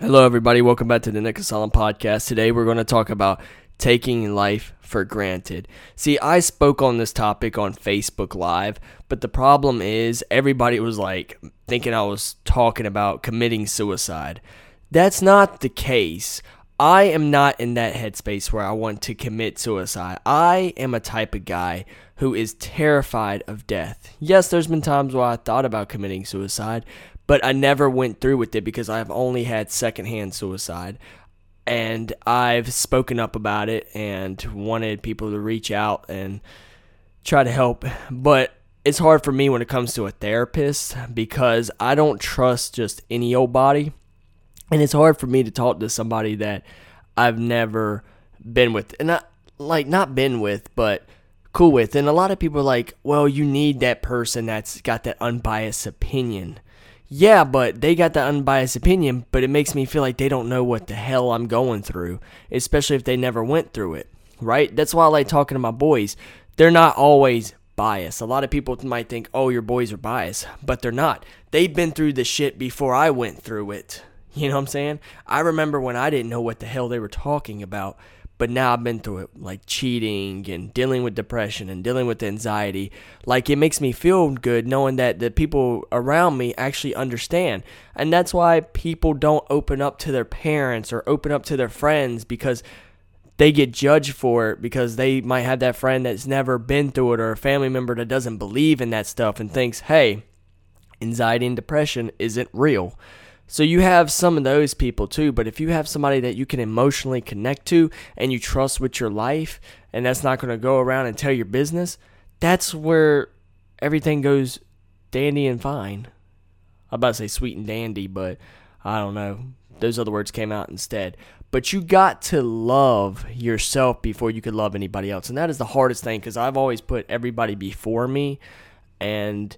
Hello everybody, welcome back to the Nick Asylum podcast. Today we're going to talk about taking life for granted. See, I spoke on this topic on Facebook Live, but the problem is everybody was like thinking I was talking about committing suicide. That's not the case. I am not in that headspace where I want to commit suicide. I am a type of guy who is terrified of death. Yes, there's been times where I thought about committing suicide, but I never went through with it because I've only had secondhand suicide. And I've spoken up about it and wanted people to reach out and try to help. But it's hard for me when it comes to a therapist because I don't trust just any old body. And it's hard for me to talk to somebody that I've never been with. And not been with, but cool with. And a lot of people are like, well, you need that person that's got that unbiased opinion. Yeah, but they got that unbiased opinion, but it makes me feel like they don't know what the hell I'm going through, especially if they never went through it, right? That's why I like talking to my boys. They're not always biased. A lot of people might think, oh, your boys are biased, but they're not. They've been through the shit before I went through it. You know what I'm saying? I remember when I didn't know what the hell they were talking about, but now I've been through it, like cheating and dealing with depression and dealing with anxiety. Like, it makes me feel good knowing that the people around me actually understand. And that's why people don't open up to their parents or open up to their friends, because they get judged for it, because they might have that friend that's never been through it or a family member that doesn't believe in that stuff and thinks, hey, anxiety and depression isn't real. So you have some of those people too, but if you have somebody that you can emotionally connect to and you trust with your life, and that's not going to go around and tell your business, that's where everything goes dandy and fine. I'm about to say sweet and dandy, but I don't know. Those other words came out instead. But you got to love yourself before you could love anybody else. And that is the hardest thing, because I've always put everybody before me, and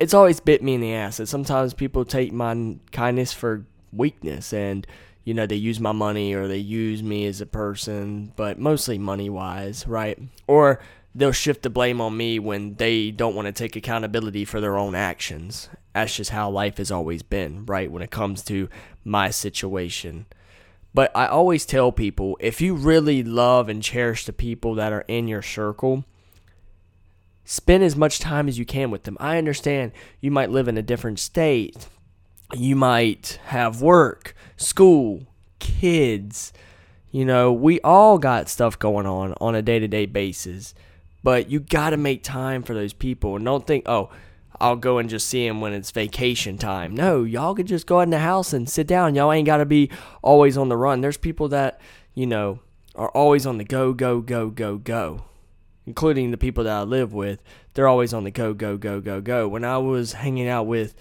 it's always bit me in the ass that sometimes people take my kindness for weakness, and, you know, they use my money or they use me as a person, but mostly money-wise, right? Or they'll shift the blame on me when they don't want to take accountability for their own actions. That's just how life has always been, right, when it comes to my situation. But I always tell people, if you really love and cherish the people that are in your circle, spend as much time as you can with them. I understand you might live in a different state. You might have work, school, kids. You know, we all got stuff going on a day-to-day basis. But you got to make time for those people. And don't think, oh, I'll go and just see them when it's vacation time. No, y'all can just go out in the house and sit down. Y'all ain't got to be always on the run. There's people that, you know, are always on the go, go, go, go, go. Including the people that I live with, they're always on the go, go, go, go, go. When I was hanging out with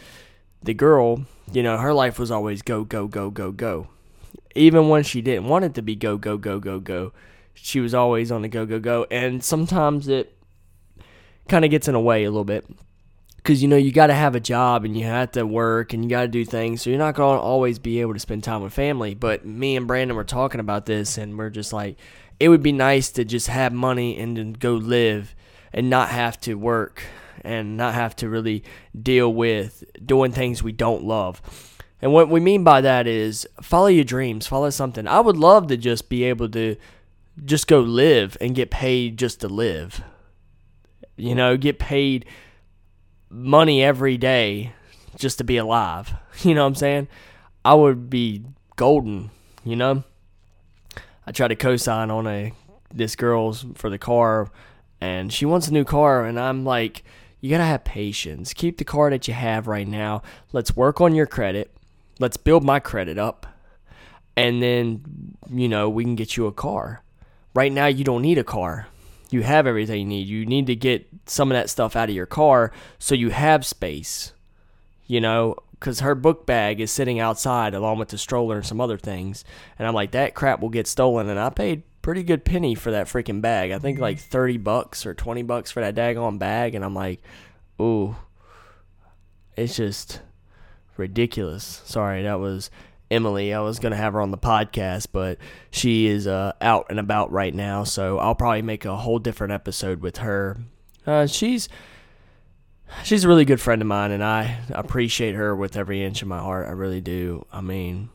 the girl, you know, her life was always go, go, go, go, go. Even when she didn't want it to be go, go, go, go, go, she was always on the go, go, go. And sometimes it kind of gets in the way a little bit. Because, you know, you got to have a job and you have to work and you got to do things. So you're not going to always be able to spend time with family. But me and Brandon were talking about this, and we're just like, it would be nice to just have money and then go live and not have to work and not have to really deal with doing things we don't love. And what we mean by that is follow your dreams, follow something. I would love to just be able to just go live and get paid just to live. You know, get paid money every day just to be alive. You know what I'm saying? I would be golden, you know? I tried to co-sign on this girl's for the car, and she wants a new car, and I'm like, you got to have patience. Keep the car that you have right now. Let's work on your credit. Let's build my credit up, and then, you know, we can get you a car. Right now, you don't need a car. You have everything you need. You need to get some of that stuff out of your car so you have space, you know, because her book bag is sitting outside along with the stroller and some other things. And I'm like, that crap will get stolen. And I paid pretty good penny for that freaking bag. I think like $30 or $20 for that daggone bag. And I'm like, ooh, it's just ridiculous. Sorry, that was Emily. I was going to have her on the podcast, but she is out and about right now. So I'll probably make a whole different episode with her. She's a really good friend of mine, and I appreciate her with every inch of my heart. I really do. I mean,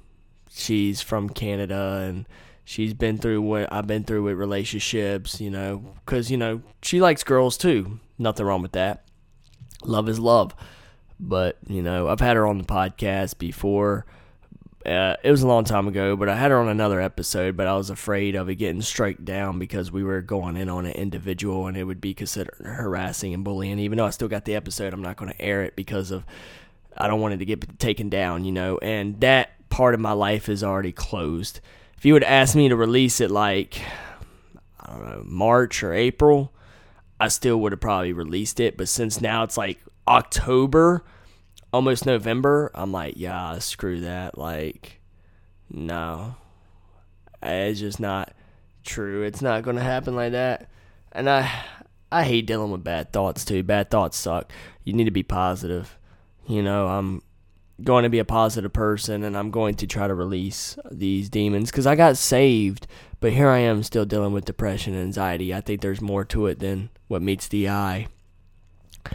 she's from Canada and she's been through what I've been through with relationships, you know, because, you know, she likes girls too. Nothing wrong with that. Love is love. But, you know, I've had her on the podcast before. It was a long time ago, but I had her on another episode, but I was afraid of it getting struck down because we were going in on an individual and it would be considered harassing and bullying. Even though I still got the episode, I'm not going to air it because of I don't want it to get taken down, you know. And that part of my life is already closed. If you would ask me to release it like, I don't know, March or April, I still would have probably released it. But since now it's like October, almost November, I'm like, yeah, screw that. Like, no, it's just not true. It's not going to happen like that. And I hate dealing with bad thoughts too. Bad thoughts suck. You need to be positive. You know, I'm going to be a positive person and I'm going to try to release these demons because I got saved, but here I am still dealing with depression and anxiety. I think there's more to it than what meets the eye. I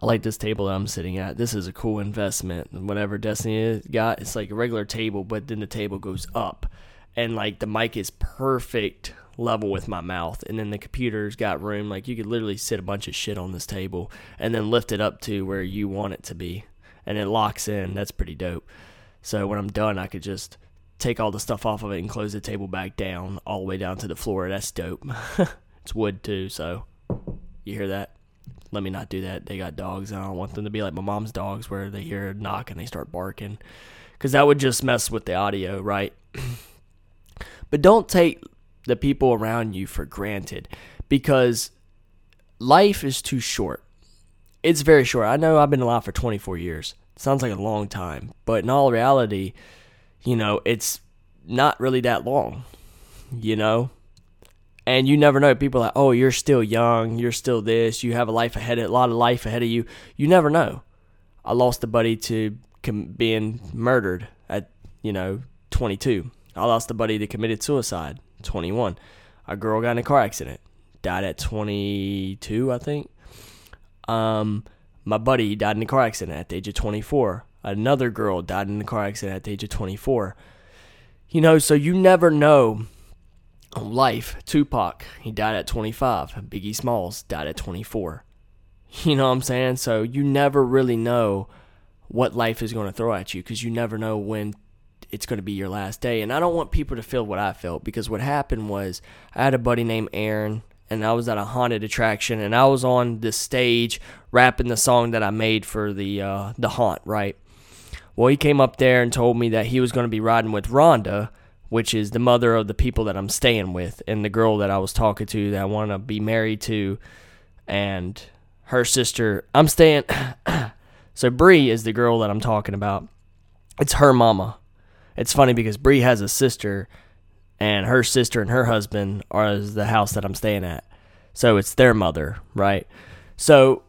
like this table that I'm sitting at. This is a cool investment. Whatever Destiny got, it's like a regular table, but then the table goes up. And, like, the mic is perfect level with my mouth. And then the computer's got room. Like, you could literally sit a bunch of shit on this table and then lift it up to where you want it to be. And it locks in. That's pretty dope. So when I'm done, I could just take all the stuff off of it and close the table back down, all the way down to the floor. That's dope. It's wood, too, so you hear that? Let me not do that. They got dogs. I don't want them to be like my mom's dogs where they hear a knock and they start barking because that would just mess with the audio, right? But don't take the people around you for granted because life is too short. It's very short. I know I've been alive for 24 years. It sounds like a long time, but in all reality, you know, it's not really that long, you know? And you never know. People are like, oh, you're still young. You're still this. You have a life ahead, a lot of life ahead of you. You never know. I lost a buddy to being murdered at, you know, 22. I lost a buddy that committed suicide, 21. A girl got in a car accident, died at 22, I think. My buddy died in a car accident at the age of 24. Another girl died in a car accident at the age of 24. You know, so you never know. Life, Tupac, he died at 25. Biggie Smalls died at 24. You know what I'm saying? So you never really know what life is going to throw at you because you never know when it's going to be your last day. And I don't want people to feel what I felt because what happened was I had a buddy named Aaron and I was at a haunted attraction and I was on the stage rapping the song that I made for the haunt, right? Well, he came up there and told me that he was going to be riding with Rhonda, which is the mother of the people that I'm staying with and the girl that I was talking to that I want to be married to and her sister. I'm staying. So Bree is the girl that I'm talking about. It's her mama. It's funny because Bree has a sister and her husband are the house that I'm staying at. So it's their mother, right? So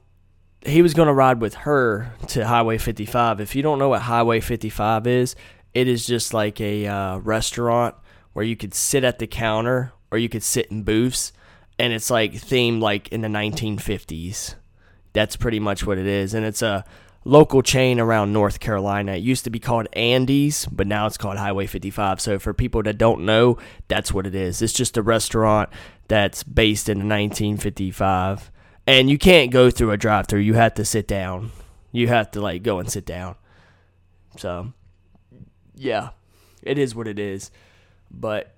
he was going to ride with her to Highway 55. If you don't know what Highway 55 is, it is just like a restaurant where you could sit at the counter or you could sit in booths, and it's like themed like in the 1950s. That's pretty much what it is, and it's a local chain around North Carolina. It used to be called Andy's, but now it's called Highway 55. So for people that don't know, that's what it is. It's just a restaurant that's based in 1955, and you can't go through a drive-thru. You have to sit down. You have to like go and sit down. So yeah, it is what it is. But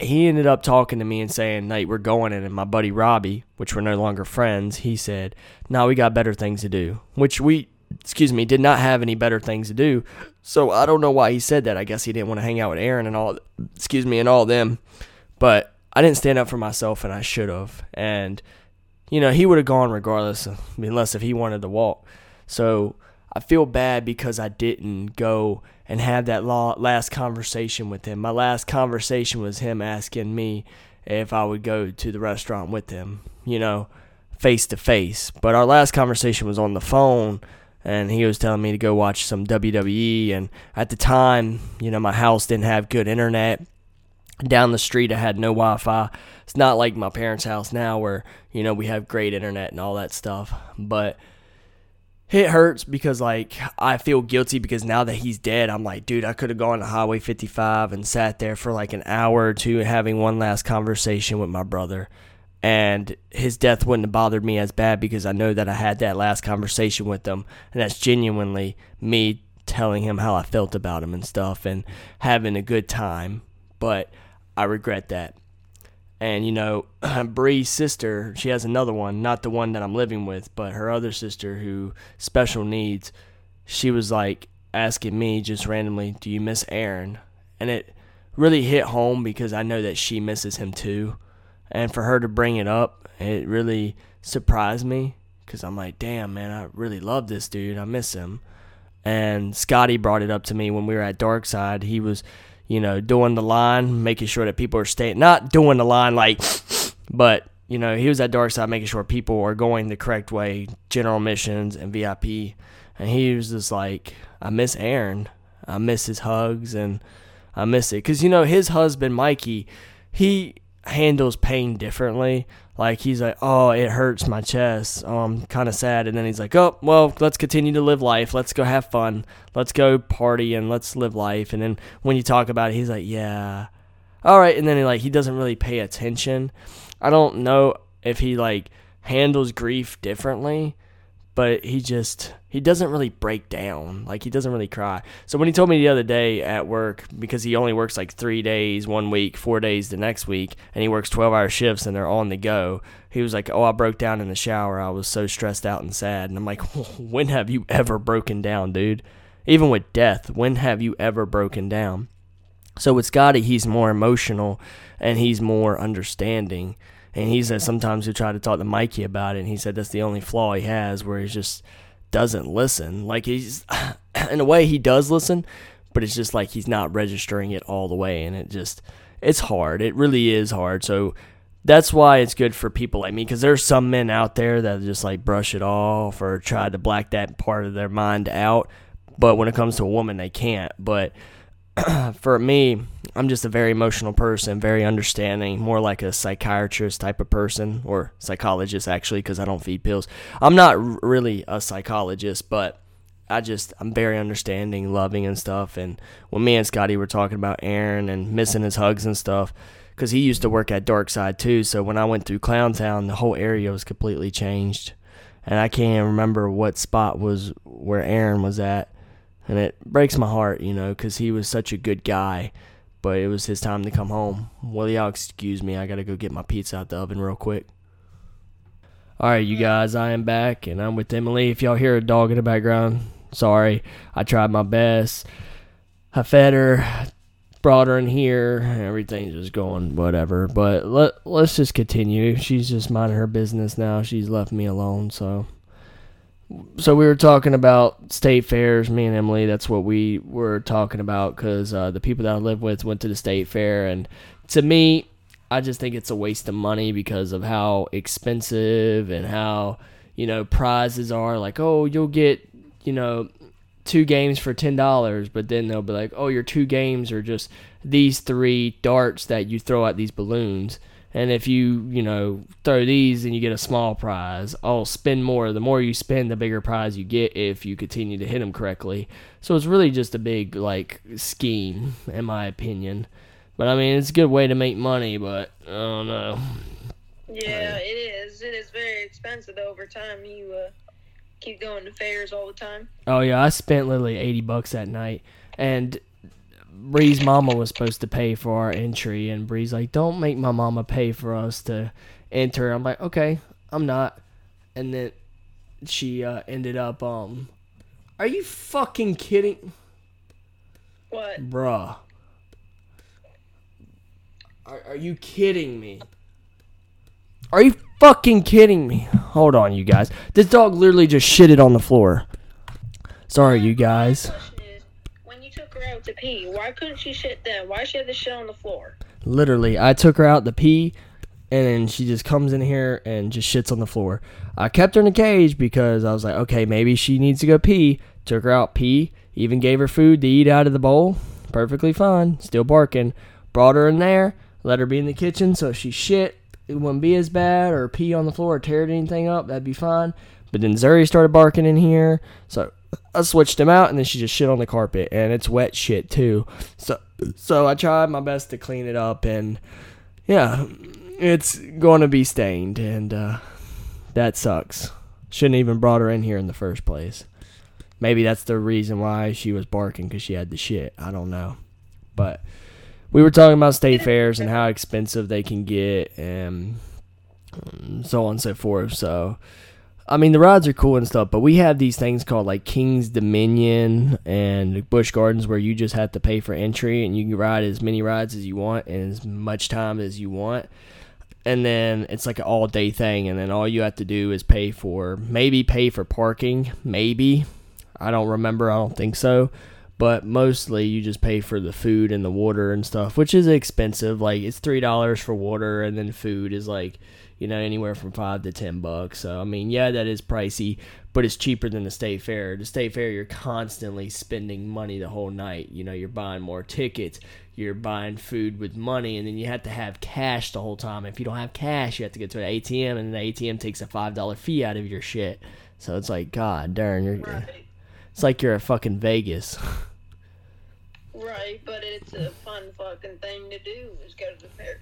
he ended up talking to me and saying, Nate, we're going in. And my buddy Robbie, which we're no longer friends, he said, no, we got better things to do. Which we, did not have any better things to do. So I don't know why he said that. I guess he didn't want to hang out with Aaron and all, and all them. But I didn't stand up for myself, and I should have. And, you know, he would have gone regardless, unless if he wanted to walk. So I feel bad because I didn't go and have that last conversation with him. My last conversation was him asking me if I would go to the restaurant with him, you know, face to face. But our last conversation was on the phone, and he was telling me to go watch some WWE. And at the time, you know, my house didn't have good internet. Down the street, I had no Wi-Fi. It's not like my parents' house now where, you know, we have great internet and all that stuff. But It hurts because, like, I feel guilty because now that he's dead, I'm like, dude, I could have gone to Highway 55 and sat there for like an hour or two having one last conversation with my brother. And his death wouldn't have bothered me as bad because I know that I had that last conversation with him. And that's genuinely me telling him how I felt about him and stuff and having a good time. But I regret that. And, you know, Bree's sister, she has another one, not the one that I'm living with, but her other sister who special needs, she was like asking me just randomly, do you miss Aaron? And it really hit home because I know that she misses him too. And for her to bring it up, it really surprised me because I'm like, damn, man, I really love this dude. I miss him. And Scotty brought it up to me when we were at Dark Side. He was, you know, doing the line, making sure that people are staying. Not doing the line like, but, you know, he was at Dark Side making sure people are going the correct way, general missions and VIP. And he was just like, I miss Aaron. I miss his hugs and I miss it. Because, you know, his husband, Mikey, he handles pain differently. Like, he's like, oh, it hurts my chest. Oh, I'm kind of sad. And then he's like, oh, well, let's continue to live life. Let's go have fun. Let's go party and let's live life. And then when you talk about it, he's like, yeah, all right. And then he doesn't really pay attention. I don't know if he, like, handles grief differently, but he doesn't really break down. Like, he doesn't really cry. So when he told me the other day at work, because he only works like 3 days one week, 4 days the next week, and he works 12-hour shifts and they're on the go, he was like, oh, I broke down in the shower. I was so stressed out and sad. And I'm like, when have you ever broken down, dude? Even with death, when have you ever broken down? So with Scotty, he's more emotional and he's more understanding. And he said sometimes he'll try to talk to Mikey about it, and he said that's the only flaw he has, where he just doesn't listen. Like, he's, in a way, he does listen, but it's just like he's not registering it all the way, and it's hard. It really is hard. So that's why it's good for people like me, because there's some men out there that just, like, brush it off or try to black that part of their mind out, but when it comes to a woman, they can't. But for me, I'm just a very emotional person, very understanding, more like a psychiatrist type of person, or psychologist, actually, because I don't feed pills. I'm not really a psychologist, but I'm very understanding, loving and stuff. And when me and Scotty were talking about Aaron and missing his hugs and stuff, because he used to work at Dark Side too, so when I went through Clowntown, the whole area was completely changed. And I can't even remember what spot was where Aaron was at. And it breaks my heart, you know, because he was such a good guy. But it was his time to come home. Well, y'all excuse me. I got to go get my pizza out the oven real quick. All right, you guys, I am back, and I'm with Emily. If y'all hear a dog in the background, sorry. I tried my best. I fed her, brought her in here. Everything's just going whatever. But let's just continue. She's just minding her business now. She's left me alone, so... So we were talking about state fairs, me and Emily. That's what we were talking about, because the people that I live with went to the state fair. And to me, I just think it's a waste of money because of how expensive and how, you know, prizes are. Like, oh, you'll get, you know, 2 games for $10. But then they'll be like, oh, your 2 games are just these 3 darts that you throw at these balloons. And if you, you know, throw these, then you get a small prize. Oh, spend more. The more you spend, the bigger prize you get if you continue to hit them correctly. So it's really just a big, like, scheme, in my opinion. But, I mean, it's a good way to make money, but I don't know. Yeah, it is. It is very expensive over time. You keep going to fairs all the time. Oh, yeah. I spent literally $80 that night. And... Bree's mama was supposed to pay for our entry, and Bree's like, don't make my mama pay for us to enter. I'm like, okay, I'm not. And then she ended up, are you fucking kidding? What? Bruh. Are you kidding me? Are you fucking kidding me? Hold on, you guys. This dog literally just shitted on the floor. Sorry, you guys. To pee. Why couldn't she shit then? Why she had to shit on the floor? Literally, I took her out to pee, and then she just comes in here and just shits on the floor. I kept her in a cage because I was like, okay, maybe she needs to go pee. Took her out, pee, even gave her food to eat out of the bowl. Perfectly fine, still barking. Brought her in there, let her be in the kitchen so if she shit, it wouldn't be as bad, or pee on the floor or tear anything up, that'd be fine. But then Zuri started barking in here, so I switched him out, and then she just shit on the carpet, and it's wet shit too. So I tried my best to clean it up, and yeah, it's going to be stained, and that sucks. Shouldn't even brought her in here in the first place. Maybe that's the reason why she was barking, because she had the shit. I don't know. But we were talking about state fairs and how expensive they can get and so on and so forth. So, I mean, the rides are cool and stuff, but we have these things called like King's Dominion and Busch Gardens where you just have to pay for entry and you can ride as many rides as you want and as much time as you want. And then it's like an all-day thing, and then all you have to do is pay for parking, maybe. I don't remember. I don't think so. But mostly you just pay for the food and the water and stuff, which is expensive. Like, it's $3 for water, and then food is like, you know, anywhere from $5 to $10. So, I mean, yeah, that is pricey, but it's cheaper than the state fair. The state fair, you're constantly spending money the whole night. You know, you're buying more tickets, you're buying food with money, and then you have to have cash the whole time. If you don't have cash, you have to get to an ATM, and the ATM takes a $5 fee out of your shit. So it's like, God darn, it's like you're at fucking Vegas. Right, but it's a fun fucking thing to do is go to the fair.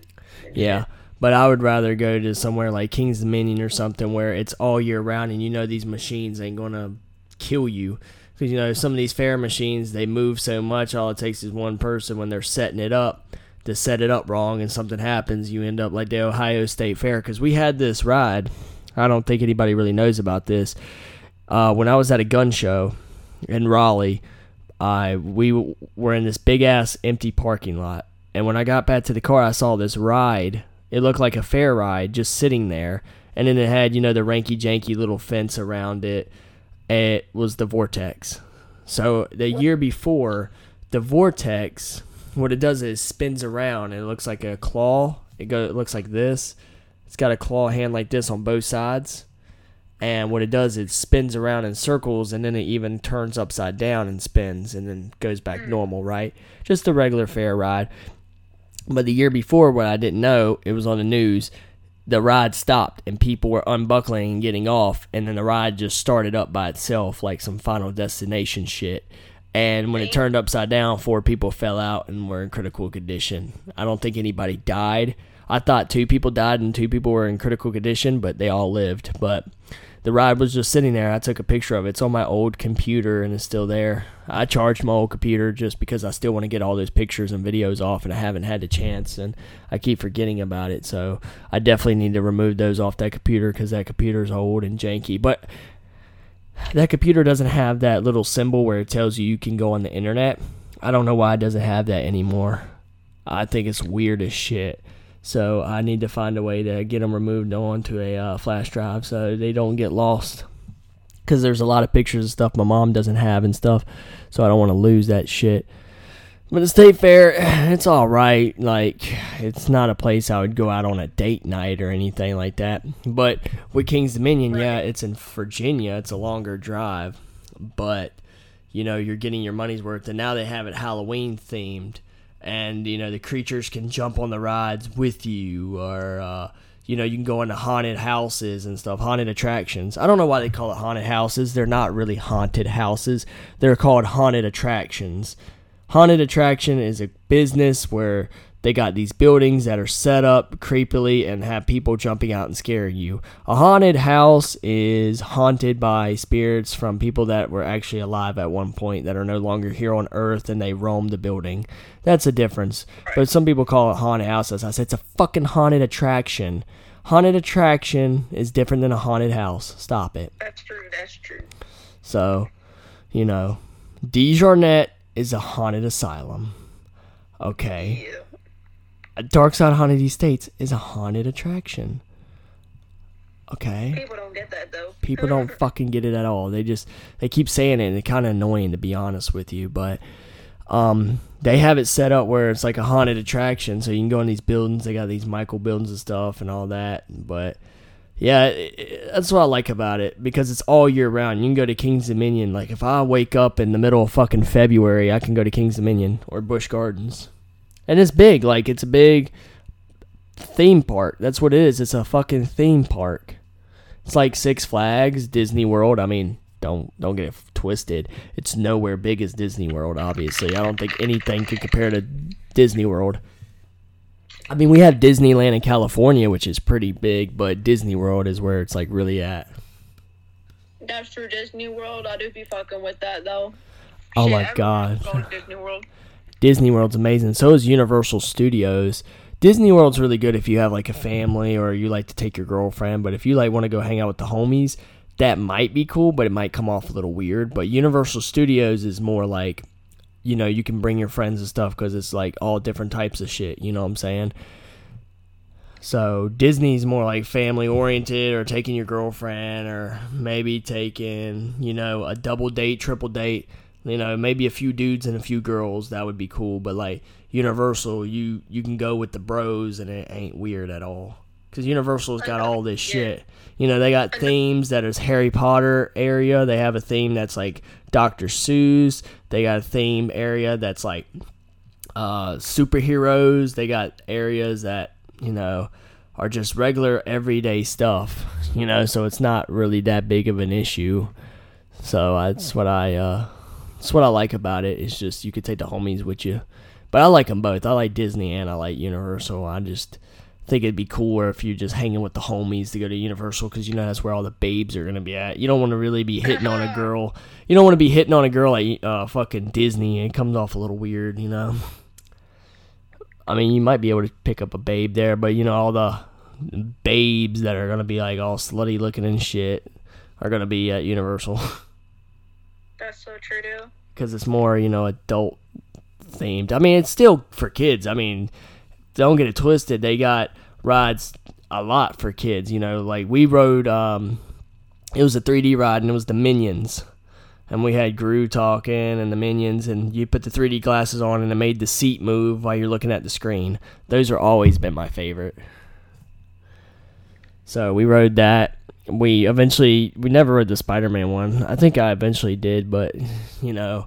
Yeah, but I would rather go to somewhere like King's Dominion or something where it's all year round and you know these machines ain't going to kill you. Because, you know, some of these fair machines, they move so much, all it takes is one person when they're setting it up to set it up wrong and something happens. You end up like the Ohio State Fair. Because we had this ride. I don't think anybody really knows about this. When I was at a gun show in Raleigh, we were in this big-ass empty parking lot. And when I got back to the car, I saw this ride. It looked like a fair ride just sitting there. And then it had, you know, the ranky-janky little fence around it. It was the Vortex. So the year before, the Vortex, what it does is spins around. And it looks like a claw. It looks like this. It's got a claw hand like this on both sides. And what it does, it spins around in circles, and then it even turns upside down and spins, and then goes back normal, right? Just the regular fair ride. But the year before, what I didn't know, it was on the news, the ride stopped, and people were unbuckling and getting off, and then the ride just started up by itself, like some Final Destination shit. And when it turned upside down, 4 people fell out and were in critical condition. I don't think anybody died. I thought 2 people died and 2 people were in critical condition, but they all lived. But the ride was just sitting there. I took a picture of it. It's on my old computer, and it's still there. I charged my old computer just because I still want to get all those pictures and videos off, and I haven't had the chance, and I keep forgetting about it. So I definitely need to remove those off that computer because that computer is old and janky. But that computer doesn't have that little symbol where it tells you you can go on the internet. I don't know why it doesn't have that anymore. I think it's weird as shit. So I need to find a way to get them removed onto a flash drive so they don't get lost. Because there's a lot of pictures and stuff my mom doesn't have and stuff. So I don't want to lose that shit. But the state fair, it's all right. Like, it's not a place I would go out on a date night or anything like that. But with King's Dominion, yeah, it's in Virginia. It's a longer drive. But, you know, you're getting your money's worth. And now they have it Halloween themed. And, you know, the creatures can jump on the rides with you or, you know, you can go into haunted houses and stuff, haunted attractions. I don't know why they call it haunted houses. They're not really haunted houses. They're called haunted attractions. Haunted attraction is a business where they got these buildings that are set up creepily and have people jumping out and scaring you. A haunted house is haunted by spirits from people that were actually alive at one point that are no longer here on Earth and they roam the building. That's a difference. But some people call it haunted houses. I said it's a fucking haunted attraction. Haunted attraction is different than a haunted house. Stop it. That's true. That's true. So, you know, Desjardins is a haunted asylum. Okay. Yeah. Dark Side Haunted Estates is a haunted attraction. Okay. People don't get that, though. People don't fucking get it at all. They keep saying it, and it's kind of annoying, to be honest with you. But they have it set up where it's like a haunted attraction, so you can go in these buildings. They got these Michael buildings and stuff and all that. But, yeah, that's what I like about it, because it's all year round. You can go to King's Dominion. Like, if I wake up in the middle of fucking February, I can go to King's Dominion or Busch Gardens. And it's big. Like, it's a big theme park. That's what it is. It's a fucking theme park. It's like Six Flags, Disney World. I mean, don't get it twisted. It's nowhere big as Disney World, obviously. I don't think anything could compare to Disney World. I mean, we have Disneyland in California, which is pretty big, but Disney World is where it's, like, really at. That's true. Disney World, I do be fucking with that, though. Oh, shit, my God. Going to Disney World. Disney World's amazing. So is Universal Studios. Disney World's really good if you have, like, a family or you like to take your girlfriend. But if you, like, want to go hang out with the homies, that might be cool, but it might come off a little weird. But Universal Studios is more like, you know, you can bring your friends and stuff because it's, like, all different types of shit. You know what I'm saying? So Disney's more, like, family-oriented or taking your girlfriend or maybe taking, you know, a double date, triple date. You know, maybe a few dudes and a few girls. That would be cool. But, like, Universal, you can go with the bros and it ain't weird at all. Because Universal's got all this shit. You know, they got themes that is Harry Potter area. They have a theme that's like Dr. Seuss. They got a theme area that's like superheroes. They got areas that, you know, are just regular everyday stuff. You know, so it's not really that big of an issue. So that's what I like about it. It's just you could take the homies with you. But I like them both. I like Disney and I like Universal. I just think it'd be cooler if you're just hanging with the homies to go to Universal because, you know, that's where all the babes are going to be at. You don't want to really be hitting on a girl. You don't want to be hitting on a girl at fucking Disney. It comes off a little weird, you know. I mean, you might be able to pick up a babe there, but, you know, all the babes that are going to be, like, all slutty looking and shit are going to be at Universal. That's so true, too. Because it's more, you know, adult themed. I mean, it's still for kids. I mean, don't get it twisted. They got rides a lot for kids, you know. Like, we rode, it was a 3D ride, and it was the Minions. And we had Gru talking and the Minions, and you put the 3D glasses on, and it made the seat move while you're looking at the screen. Those are always been my favorite. So we rode that. We never rode the Spider-Man one. I think I eventually did, but, you know,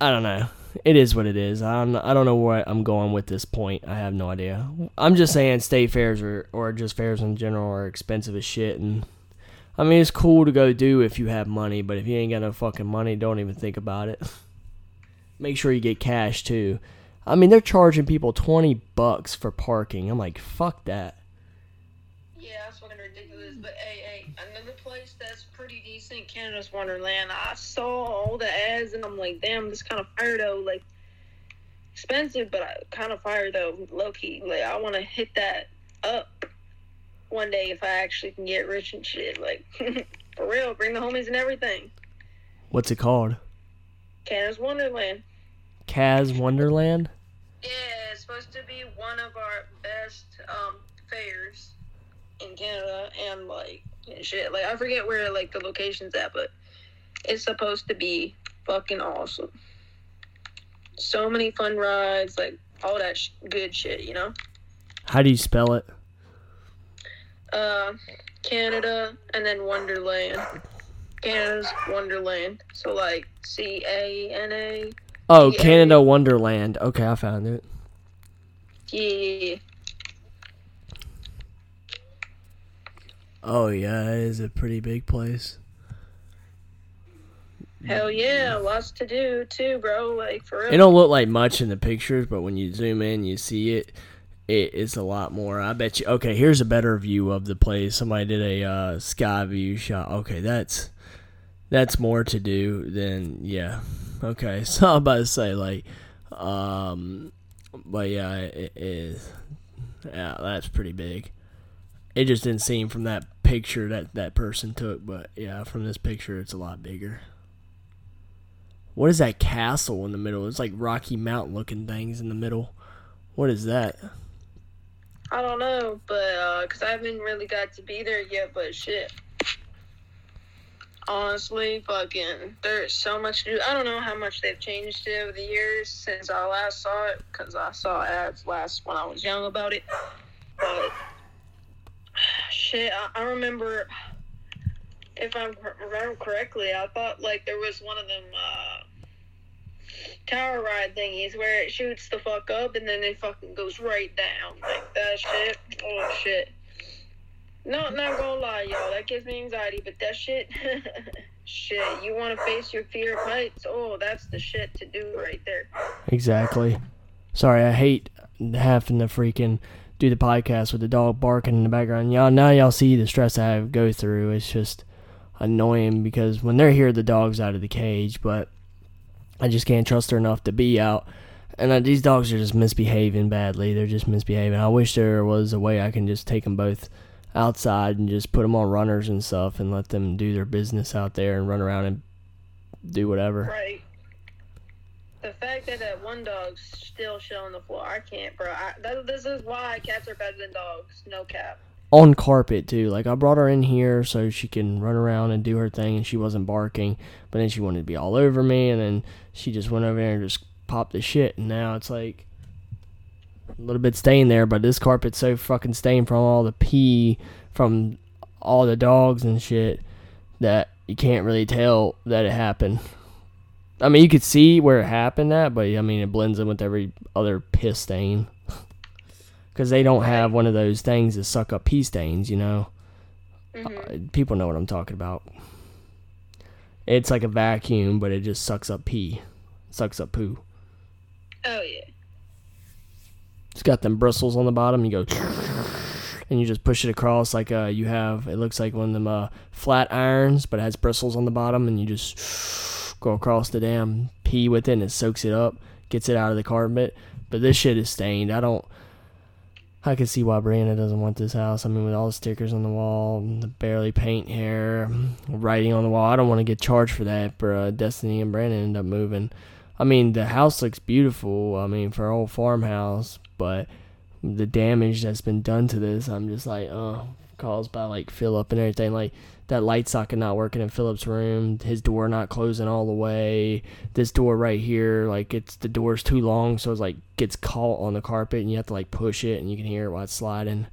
I don't know. It is what it is. I don't know where I'm going with this point. I have no idea. I'm just saying state fairs or just fairs in general are expensive as shit. And I mean, it's cool to go do if you have money, but if you ain't got no fucking money, don't even think about it. Make sure you get cash, too. I mean, they're charging people $20 for parking. I'm like, fuck that. Yeah, that's fucking ridiculous. But, hey, another place that's pretty decent, Canada's Wonderland. I saw all the ads, and I'm like, damn, this kind of fire, though. Like, expensive, but kind of fire, though, low-key. Like, I want to hit that up one day if I actually can get rich and shit. Like, for real, bring the homies and everything. What's it called? Canada's Wonderland. Kaz Wonderland? Yeah, it's supposed to be one of our best fairs in Canada and like shit. Like I forget where like the location's at, but it's supposed to be fucking awesome. So many fun rides, like all that good shit, you know. How do you spell it? Canada and then Wonderland. Canada's Wonderland. So like Cana. Oh, Canada Wonderland. Okay, I found it. Yeah. Oh, yeah, it is a pretty big place. Hell yeah, lots to do, too, bro, like, for real. It don't look like much in the pictures, but when you zoom in, you see it. It is a lot more. I bet you. Okay, here's a better view of the place. Somebody did a sky view shot. Okay, that's more to do than, yeah. Okay, so I'm about to say, like, but, yeah, it is. Yeah, that's pretty big. It just didn't seem from that picture that person took, but yeah, from this picture, it's a lot bigger. What is that castle in the middle? It's like Rocky Mountain looking things in the middle. What is that? I don't know, but because I haven't really got to be there yet, but shit. Honestly, fucking, there's so much to do. I don't know how much they've changed it over the years since I last saw it, because I saw ads last when I was young about it, but shit, I remember, if I remember correctly, I thought, like, there was one of them tower ride thingies where it shoots the fuck up and then it fucking goes right down. Like, that shit. Oh, shit. Not gonna lie, y'all. That gives me anxiety, but that shit, shit, you want to face your fear of heights? Oh, that's the shit to do right there. Exactly. Sorry, I hate having to freaking do the podcast with the dog barking in the background. Y'all, now y'all see the stress I go through. It's just annoying because when they're here, the dog's out of the cage, but I just can't trust her enough to be out. And these dogs are just misbehaving badly. They're just misbehaving. I wish there was a way I can just take them both outside and just put them on runners and stuff and let them do their business out there and run around and do whatever. Right. The fact that one dog's still shilling the floor, I can't, bro. This is why cats are better than dogs. No cap. On carpet, too. Like, I brought her in here so she can run around and do her thing, and she wasn't barking, but then she wanted to be all over me, and then she just went over there and just popped the shit, and now it's like a little bit stained there, but this carpet's so fucking stained from all the pee from all the dogs and shit that you can't really tell that it happened. I mean, you could see where it happened at, but, I mean, it blends in with every other piss stain. Because they don't have one of those things that suck up pee stains, you know? Mm-hmm. People know what I'm talking about. It's like a vacuum, but it just sucks up pee. It sucks up poo. Oh, yeah. It's got them bristles on the bottom. You go, and you just push it across like you have, it looks like one of them flat irons, but it has bristles on the bottom, and you just go across the damn pee with it, and it soaks it up, gets it out of the carpet. But this shit is stained. I can see why Brianna doesn't want this house. I mean, with all the stickers on the wall, the barely paint hair, writing on the wall, I don't want to get charged for that. But Destiny and Brandon end up moving. I mean, the house looks beautiful. I mean, for an old farmhouse, but the damage that's been done to this, I'm just like, caused by like Philip and everything. Like that light socket not working in Philip's room, his door not closing all the way. This door right here, like the door's too long, so it's like gets caught on the carpet, and you have to like push it, and you can hear it while it's sliding.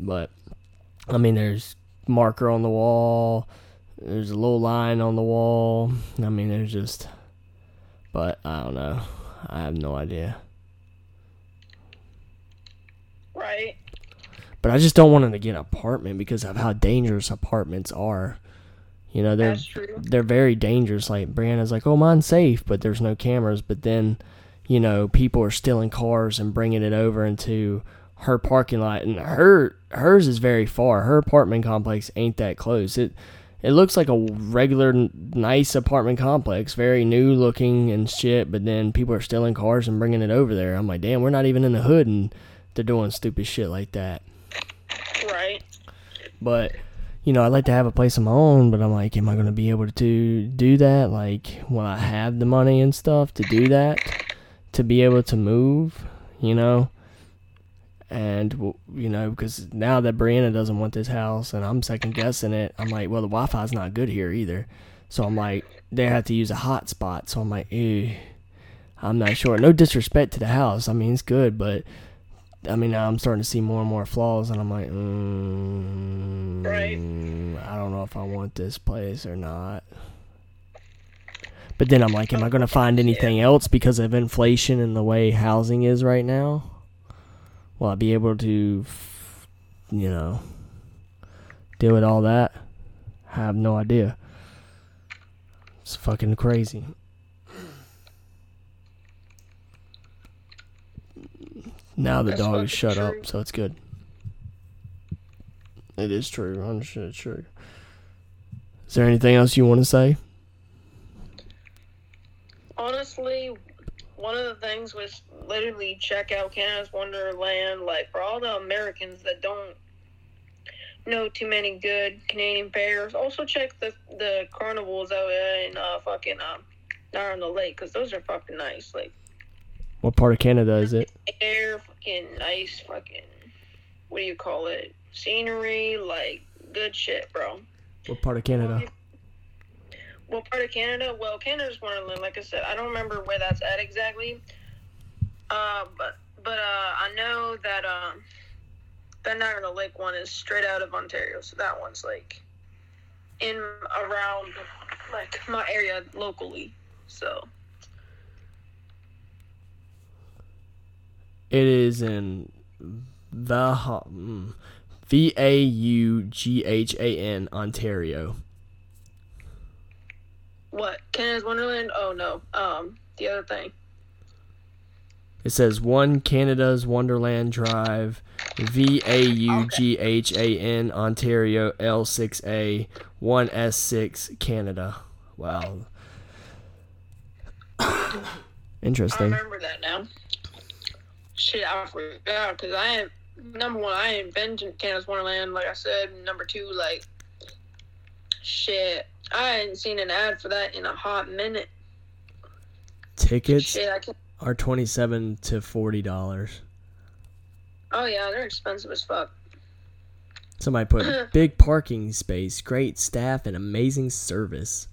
But I mean, there's marker on the wall, there's a little line on the wall. I mean, there's just, but I don't know. I have no idea. Right. But I just don't want them to get an apartment because of how dangerous apartments are. You know, they're very dangerous. Like, Brianna's like, oh, mine's safe, but there's no cameras. But then, you know, people are stealing cars and bringing it over into her parking lot. And hers is very far. Her apartment complex ain't that close. It looks like a regular, nice apartment complex, very new-looking and shit. But then people are stealing cars and bringing it over there. I'm like, damn, we're not even in the hood, and they're doing stupid shit like that. Right. But, you know, I'd like to have a place of my own, but I'm like, am I going to be able to do that? Like, will I have the money and stuff to do that, to be able to move, you know? And, you know, because now that Brianna doesn't want this house and I'm second-guessing it, I'm like, well, the Wi-Fi's not good here either. So I'm like, they have to use a hotspot. So I'm like, ew, I'm not sure. No disrespect to the house. I mean, it's good, but I mean, now I'm starting to see more and more flaws, and I'm like, right. I don't know if I want this place or not. But then I'm like, am I going to find anything else because of inflation and the way housing is right now? Will I be able to, you know, deal with all that? I have no idea. It's fucking crazy. Now the dog is shut up, so it's good. It is true. I'm sure. Is there anything else you want to say? Honestly, one of the things was literally check out Canada's Wonderland. Like, for all the Americans that don't know too many good Canadian fairs, also check the carnivals out in fucking down on the lake, because those are fucking nice. Like, what part of Canada is it? Air, fucking nice, fucking, what do you call it? Scenery, like, good shit, bro. What part of Canada? What part of Canada? Well, Canada's Wonderland, like I said. I don't remember where that's at exactly. But I know that the Niagara Lake one is straight out of Ontario, so that one's, like, in around, like, my area locally, so. It is in Vaughan, Ontario. What? Canada's Wonderland? Oh, no. The other thing. It says 1 Canada's Wonderland Drive, Vaughan, Ontario, L6A, 1S6, Canada. Wow. Interesting. I remember that now. Shit, I forgot, because I ain't, number one, I ain't been to Canada's Wonderland, like I said. Number two, like, shit, I ain't seen an ad for that in a hot minute. Tickets? Shit, I can't. Are $27 to $40. Oh, yeah, they're expensive as fuck. Somebody put big parking space, great staff, and amazing service.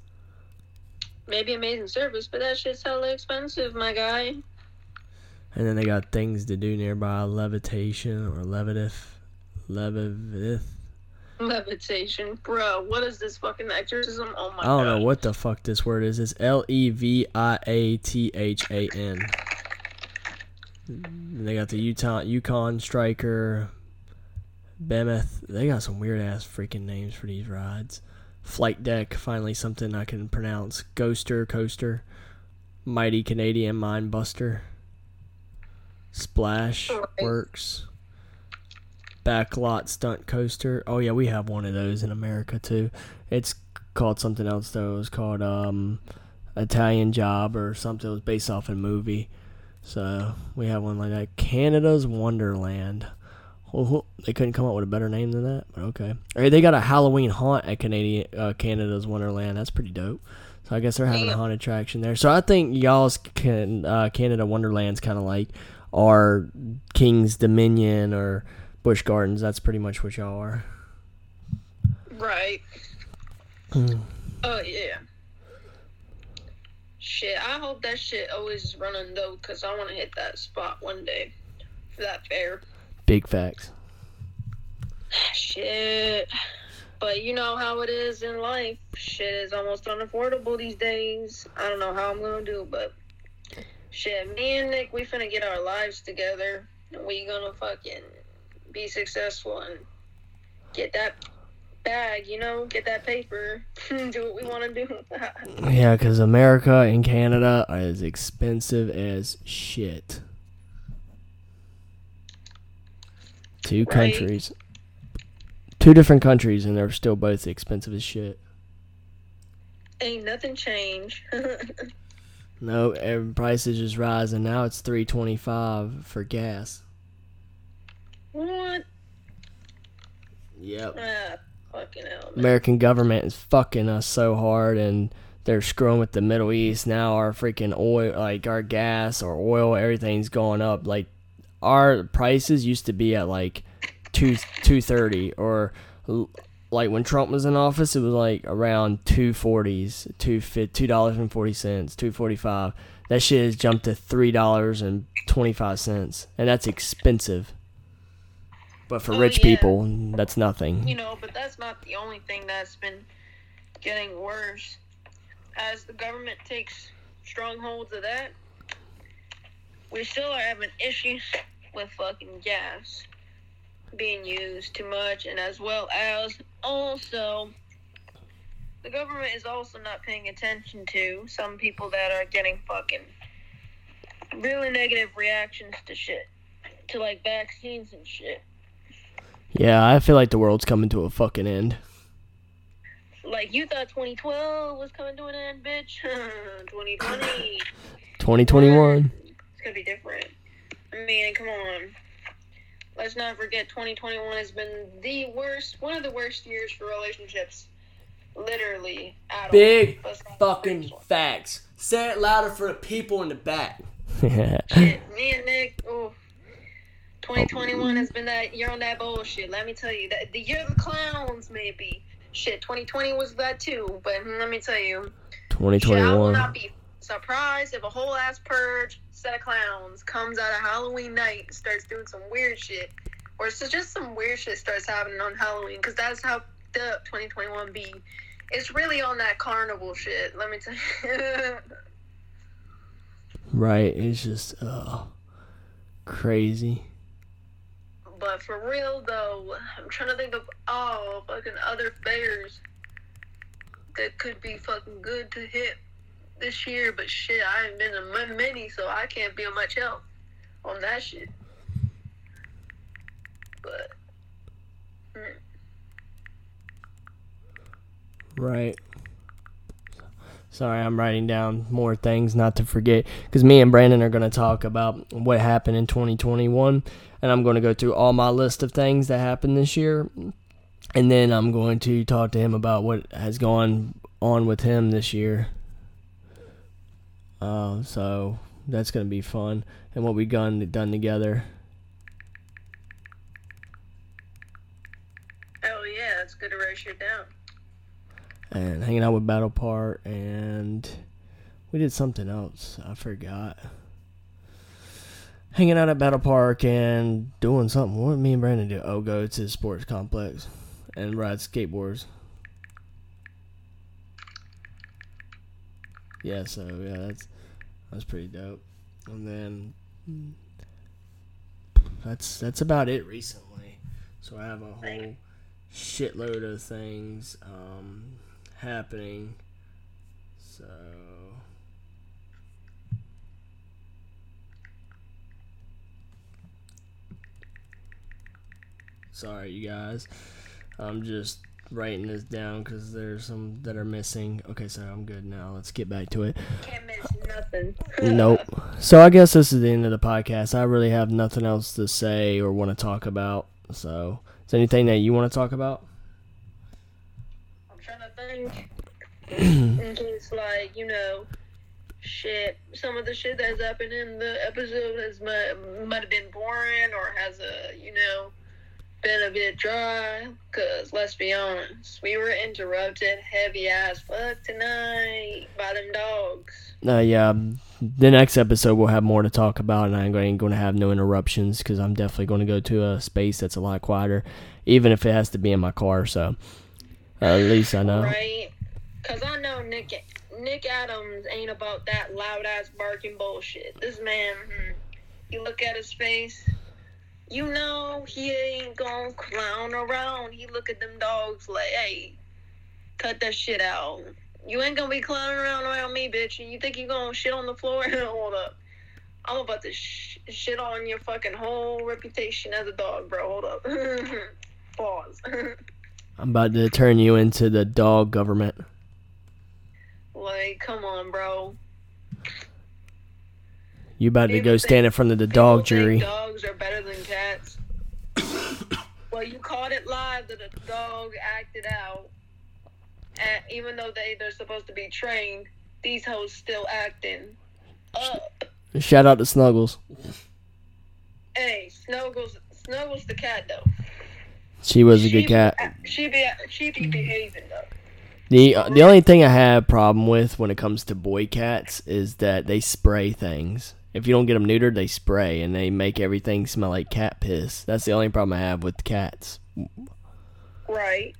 Maybe amazing service, but that shit's hella expensive, my guy. And then they got things to do nearby, levitation or levitith. Levitation, bro. What is this fucking exorcism? Oh my god! I don't know what the fuck this word is. It's Leviathan. They got the Yukon Striker, Behemoth. They got some weird ass freaking names for these rides. Flight Deck, finally something I can pronounce. Ghoster Coaster, Mighty Canadian Mindbuster, Splash Works. Backlot Stunt Coaster. Oh, yeah, we have one of those in America, too. It's called something else, though. It was called Italian Job or something. It was based off a movie. So we have one like that. Canada's Wonderland. Oh, they couldn't come up with a better name than that, but okay. All right, they got a Halloween haunt at Canada's Wonderland. That's pretty dope. So I guess they're having a haunted attraction there. So I think y'all's Canada Wonderland's kind of like our King's Dominion or Busch Gardens. That's pretty much what y'all are. Right. Oh, yeah. Shit, I hope that shit always is running, though, because I want to hit that spot one day for that fair. Big facts. Shit. But you know how it is in life. Shit is almost unaffordable these days. I don't know how I'm going to do, but shit, me and Nick, we finna get our lives together. We gonna fucking be successful and get that bag, you know, get that paper, do what we want to do. Yeah, because America and Canada are as expensive as shit. Two countries. Two different countries, and they're still both expensive as shit. Ain't nothing changed. No, every price is just rising. Now it's $3.25 for gas. What? Yep. Ah, fucking hell, man. American government is fucking us so hard, and they're screwing with the Middle East. Now our freaking oil, like our gas or oil, everything's going up. Like our prices used to be at like $2.30, or like when Trump was in office, it was like around $2.40, $2.40, $2.45. That shit has jumped to $3.25, and that's expensive. But for rich people, that's nothing. You know, but that's not the only thing that's been getting worse. As the government takes strongholds of that, we still are having issues with fucking gas being used too much, and as well as also the government is also not paying attention to some people that are getting fucking really negative reactions to shit, to like vaccines and shit. Yeah, I feel like the world's coming to a fucking end. Like, you thought 2012 was coming to an end, bitch. 2020. 2021. It's gonna be different. I mean, come on. Let's not forget 2021 has been the worst, one of the worst years for relationships. Literally. Big fucking facts. Say it louder for the people in the back. Shit, me and Nick, ooh. 2021 has been that year on that bullshit. Let me tell you, that the year of the clowns, maybe. Shit, 2020 was that too, but let me tell you. 2021. Shit, I will not be surprised if a whole ass purge set of clowns comes out of Halloween night and starts doing some weird shit. Or so just some weird shit starts happening on Halloween, because that's how the 2021 be. It's really on that carnival shit, let me tell you. Right, it's just crazy. But for real though, I'm trying to think of all fucking other fairs that could be fucking good to hit this year. But shit, I ain't been to many, so I can't be on much help on that shit. But right. Sorry, I'm writing down more things not to forget, because me and Brandon are going to talk about what happened in 2021, and I'm going to go through all my list of things that happened this year, and then I'm going to talk to him about what has gone on with him this year. So that's going to be fun, and what we've done together. Oh yeah, that's good to write shit down. And hanging out with Battle Part, and we did something else. I forgot. Hanging out at Battle Park and doing something. What did me and Brandon do? Oh, go to the sports complex and ride skateboards. Yeah, so yeah, that's pretty dope. And then that's about it recently. So I have a whole shitload of things. Happening, so sorry you guys, I'm just writing this down because there's some that are missing. Okay, so I'm good now. Let's get back to it. Can't miss nothing. Nope. So I guess this is the end of the podcast. I really have nothing else to say or want to talk about. So is there anything that you want to talk about? In case, like, you know, shit, some of the shit that's happened in the episode might have been boring or has a, you know, been a bit dry, because let's be honest, we were interrupted heavy as fuck tonight by them dogs. Yeah, the next episode we'll have more to talk about, and I ain't going to have no interruptions, because I'm definitely going to go to a space that's a lot quieter, even if it has to be in my car, so... at least I know. Right? Because I know Nick Adams ain't about that loud-ass barking bullshit. This man, you look at his face, you know he ain't gonna clown around. He look at them dogs like, hey, cut that shit out. You ain't gonna be clowning around me, bitch. And you think you gonna shit on the floor? Hold up. I'm about to shit on your fucking whole reputation as a dog, bro. Hold up. Pause. I'm about to turn you into the dog government. Like, come on, bro. You about to go stand in front of the dog jury. Dogs are better than cats. Well, you caught it live that a dog acted out. And even though they're supposed to be trained, these hoes still acting up. Shout out to Snuggles. Hey, Snuggles the cat, though. She was a good cat. She be behaving though. The only thing I have problem with when it comes to boy cats is that they spray things. If you don't get them neutered, they spray and they make everything smell like cat piss. That's the only problem I have with cats. Right.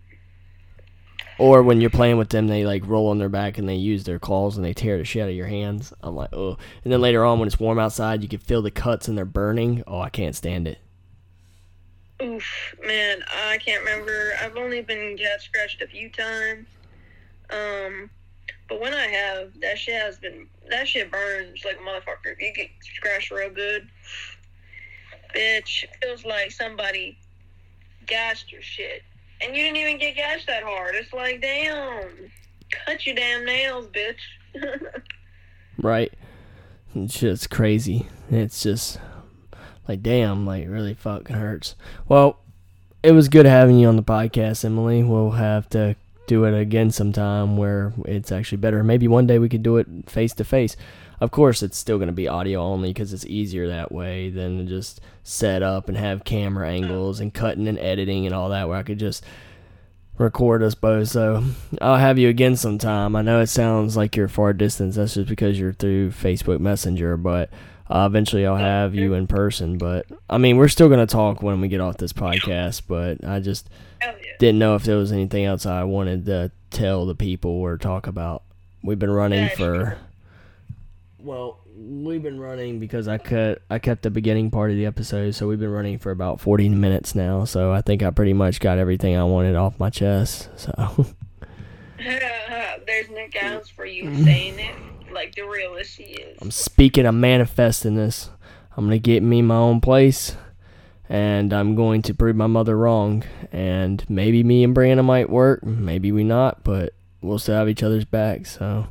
Or when you're playing with them, they like roll on their back and they use their claws and they tear the shit out of your hands. I'm like, oh. And then later on, when it's warm outside, you can feel the cuts and they're burning. Oh, I can't stand it. Oof, man, I can't remember. I've only been cat scratched a few times. But when I have, that shit burns like a motherfucker. You get scratched real good. Bitch, it feels like somebody gashed your shit. And you didn't even get gashed that hard. It's like, damn, cut your damn nails, bitch. Right. It's just crazy. It's just... like, damn, like, really fucking hurts. Well, it was good having you on the podcast, Emily. We'll have to do it again sometime where it's actually better. Maybe one day we could do it face-to-face. Of course, it's still going to be audio only because it's easier that way than to just set up and have camera angles and cutting and editing and all that, where I could just record us both. So I'll have you again sometime. I know it sounds like you're far distance. That's just because you're through Facebook Messenger, but... eventually I'll have you in person, but I mean we're still gonna talk when we get off this podcast, but I just didn't know if there was anything else I wanted to tell the people or talk about. We've been running for We've been running because I kept the beginning part of the episode, so we've been running for about 40 minutes now. So I think I pretty much got everything I wanted off my chest. So there's no grounds for you saying it like the real she is. I'm speaking. I'm manifesting this. I'm gonna get me my own place, and I'm going to prove my mother wrong. And maybe me and Brianna might work. Maybe we not, but we'll still have each other's back. So.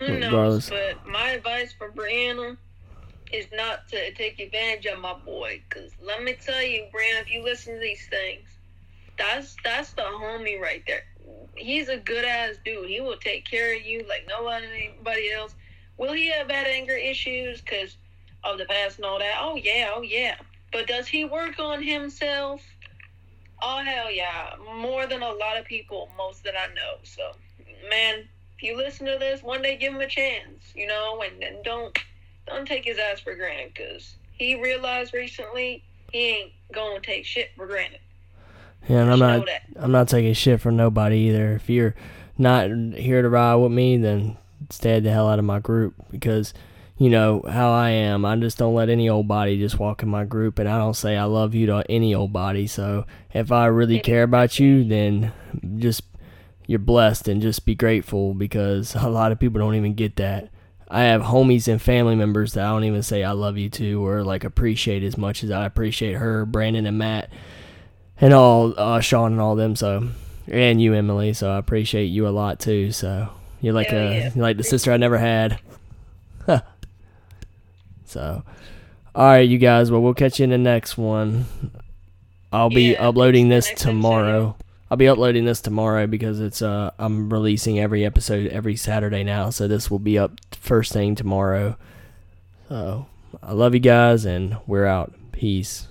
Regardless. No, but my advice for Brianna is not to take advantage of my boy. Because let me tell you, Brianna, if you listen to these things, that's the homie right there. He's a good-ass dude. He will take care of you like nobody else. Will he have bad anger issues because of the past and all that? Oh, yeah. But does he work on himself? Oh, hell yeah. More than a lot of people, most that I know. So, man... you listen to this, one day give him a chance, you know, and don't take his ass for granted, because he realized recently he ain't gonna take shit for granted. Yeah, and I'm not taking shit from nobody either. If you're not here to ride with me, then stay the hell out of my group, because you know how I am. I just don't let any old body just walk in my group, and I don't say I love you to any old body. So if I really care about you, then just you're blessed and just be grateful, because a lot of people don't even get that. I have homies and family members that I don't even say I love you to or like appreciate as much as I appreciate her, Brandon and Matt and all Sean and all them. So, and you, Emily, so I appreciate you a lot too. So you're like you're like the sister I never had. Huh. So, all right, you guys, well, we'll catch you in the next one. I'll be uploading this tomorrow. I'll be uploading this tomorrow because it's I'm releasing every episode every Saturday now, so this will be up first thing tomorrow. So I love you guys, and we're out. Peace.